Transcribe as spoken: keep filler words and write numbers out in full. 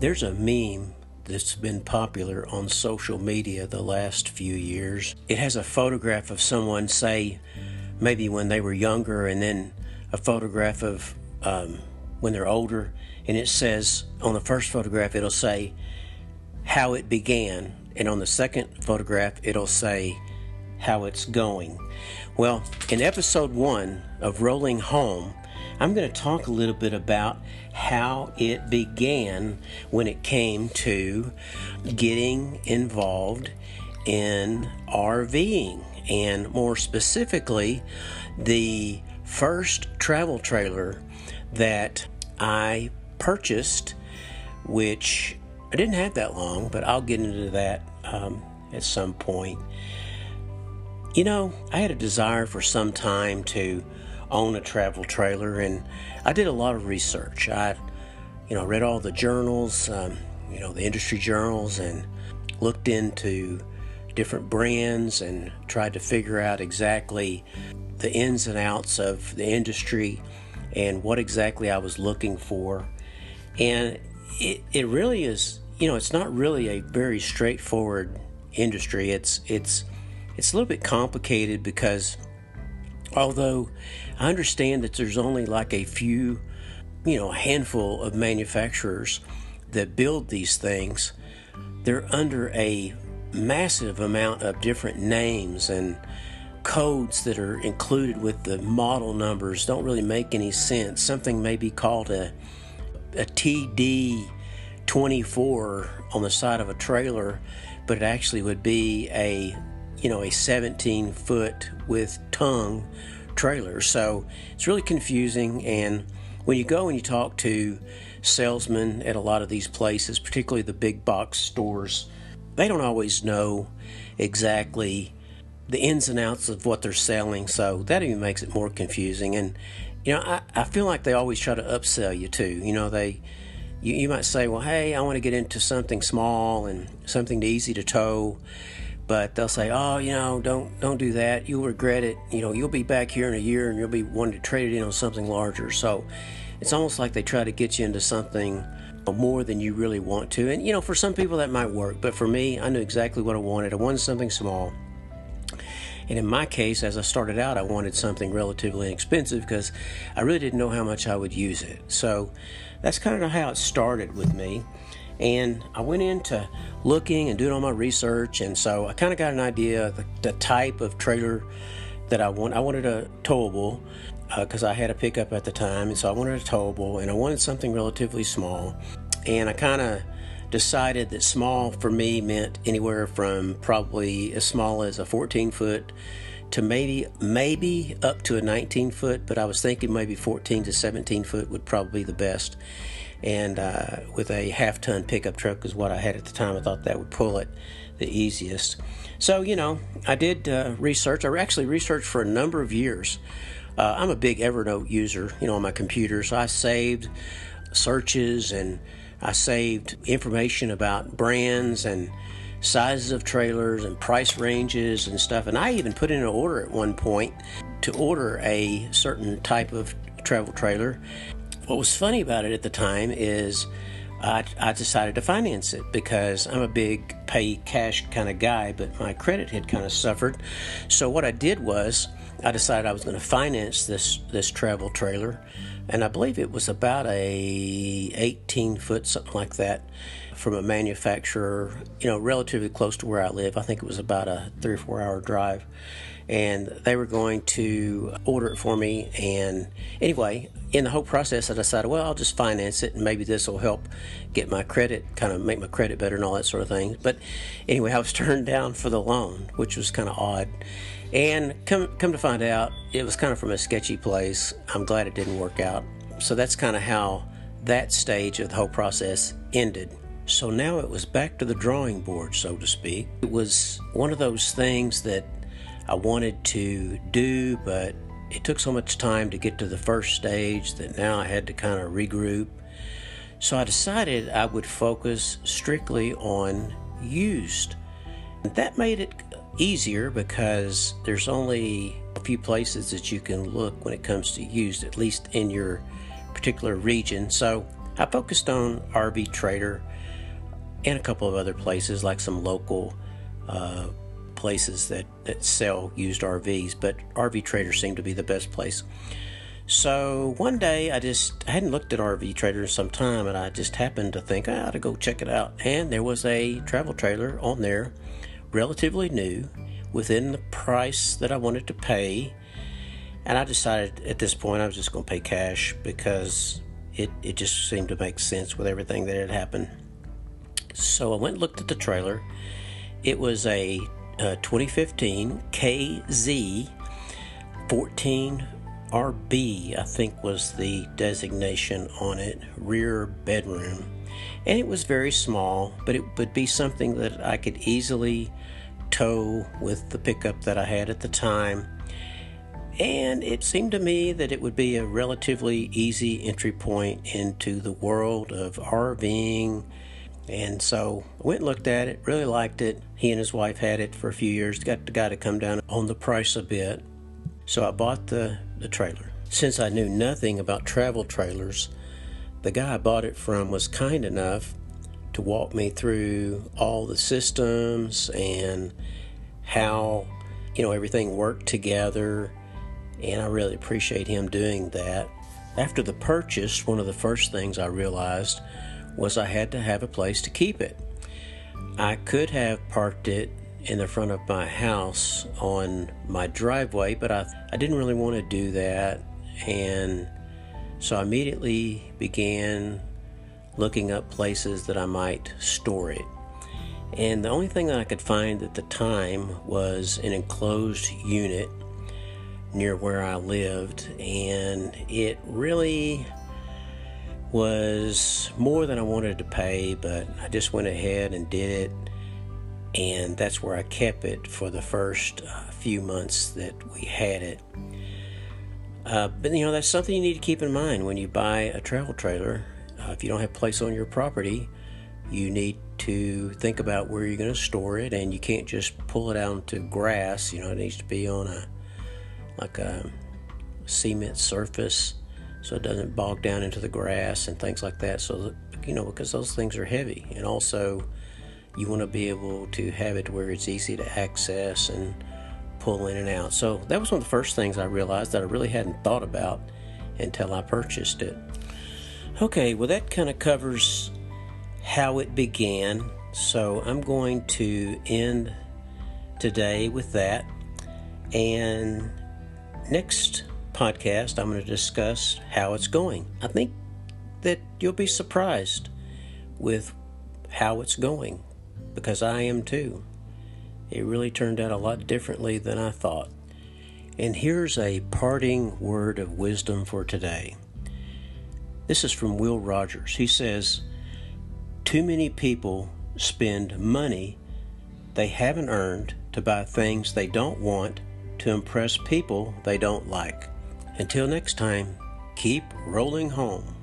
There's a meme that's been popular on social media the last few years. It has a photograph of someone, say, maybe when they were younger, and then a photograph of um, when they're older. And it says, on the first photograph, it'll say how it began. And on the second photograph, it'll say how it's going. Well, in episode one of Rolling Home, I'm going to talk a little bit about how it began when it came to getting involved in RVing, and more specifically, the first travel trailer that I purchased, which I didn't have that long, but I'll get into that um, at some point. You know, I had a desire for some time to own a travel trailer, and I did a lot of research. I, you know, read all the journals, um, you know, the industry journals, and looked into different brands and tried to figure out exactly the ins and outs of the industry and what exactly I was looking for. And it, it really is, you know, it's not really a very straightforward industry. It's, it's, it's a little bit complicated because although I understand that there's only like a few, you know, handful of manufacturers that build these things, they're under a massive amount of different names, and codes that are included with the model numbers don't really make any sense. Something may be called a, a T D twenty-four on the side of a trailer, but it actually would be a you know, a seventeen foot with tongue trailer. So it's really confusing. And when you go and you talk to salesmen at a lot of these places, particularly the big box stores, they don't always know exactly the ins and outs of what they're selling. So that even makes it more confusing. And, you know, I, I feel like they always try to upsell you too. You know, they, you, you might say, well, hey, I want to get into something small and something easy to tow. But they'll say, oh, you know, don't don't do that. You'll regret it. You know, you'll be back here in a year and you'll be wanting to trade it in on something larger. So it's almost like they try to get you into something more than you really want to. And, you know, for some people that might work. But for me, I knew exactly what I wanted. I wanted something small. And in my case, as I started out, I wanted something relatively inexpensive because I really didn't know how much I would use it. So that's kind of how it started with me. And I went into looking and doing all my research, and so I kind of got an idea of the, the type of trailer that I want. I wanted a towable because uh, I had a pickup at the time, and so I wanted a towable, and I wanted something relatively small. And I kind of decided that small for me meant anywhere from probably as small as a fourteen foot to maybe maybe up to a nineteen foot, but I was thinking maybe fourteen to seventeen foot would probably be the best. And uh, with a half-ton pickup truck is what I had at the time. I thought that would pull it the easiest. So, you know, I did uh, research. I actually researched for a number of years. Uh, I'm a big Evernote user, you know, on my computer. So I saved searches and I saved information about brands and sizes of trailers and price ranges and stuff. And I even put in an order at one point to order a certain type of travel trailer. What was funny about it at the time is I, I decided to finance it because I'm a big pay cash kind of guy, but my credit had kind of suffered. So what I did was I decided I was going to finance this this travel trailer, and I believe it was about a eighteen foot, something like that, from a manufacturer, you know, relatively close to where I live. I think it was about a three or four hour drive, and they were going to order it for me. And anyway, in the whole process, I decided, well, I'll just finance it, and maybe this will help get my credit, kind of make my credit better and all that sort of thing. But anyway, I was turned down for the loan, which was kind of odd. And come come to find out, it was kind of from a sketchy place. I'm glad it didn't work out. So that's kind of how that stage of the whole process ended. So now it was back to the drawing board, so to speak. It was one of those things that I wanted to do, but it took so much time to get to the first stage that now I had to kind of regroup. So I decided I would focus strictly on used. That made it easier because there's only a few places that you can look when it comes to used, at least in your particular region. So I focused on R V Trader and a couple of other places, like some local uh, places that, that sell used R Vs, but R V Trader seemed to be the best place. So one day I just I hadn't looked at R V Trader in some time, and I just happened to think I ought to go check it out. And there was a travel trailer on there, relatively new, within the price that I wanted to pay. And I decided at this point I was just going to pay cash, because it, it just seemed to make sense with everything that had happened. So I went and looked at the trailer. It was a uh, twenty fifteen K Z fourteen R B, I think was the designation on it, rear bedroom, and it was very small, but it would be something that I could easily tow with the pickup that I had at the time, and it seemed to me that it would be a relatively easy entry point into the world of RVing. And so I went and looked at it, really liked it. He and his wife had it for a few years, got the guy to come down on the price a bit. So I bought the, the trailer. Since I knew nothing about travel trailers, the guy I bought it from was kind enough to walk me through all the systems and how, you know, everything worked together. And I really appreciate him doing that. After the purchase, one of the first things I realized was I had to have a place to keep it. I could have parked it in the front of my house on my driveway, but I, I didn't really want to do that, and so I immediately began looking up places that I might store it. And the only thing that I could find at the time was an enclosed unit near where I lived, and it really was more than I wanted to pay, but I just went ahead and did it. And that's where I kept it for the first uh, few months that we had it. Uh, but, you know, that's something you need to keep in mind when you buy a travel trailer. Uh, if you don't have place on your property, you need to think about where you're going to store it. And you can't just pull it out onto grass. You know, it needs to be on a, like a cement surface, so it doesn't bog down into the grass and things like that. So, that, you know, because those things are heavy. And also, you want to be able to have it where it's easy to access and pull in and out. So that was one of the first things I realized that I really hadn't thought about until I purchased it. Okay, well, that kind of covers how it began. So I'm going to end today with that. And next podcast, I'm going to discuss how it's going. I think that you'll be surprised with how it's going, because I am too. It really turned out a lot differently than I thought. And here's a parting word of wisdom for today. This is from Will Rogers. He says, "Too many people spend money they haven't earned to buy things they don't want to impress people they don't like." Until next time, keep rolling home.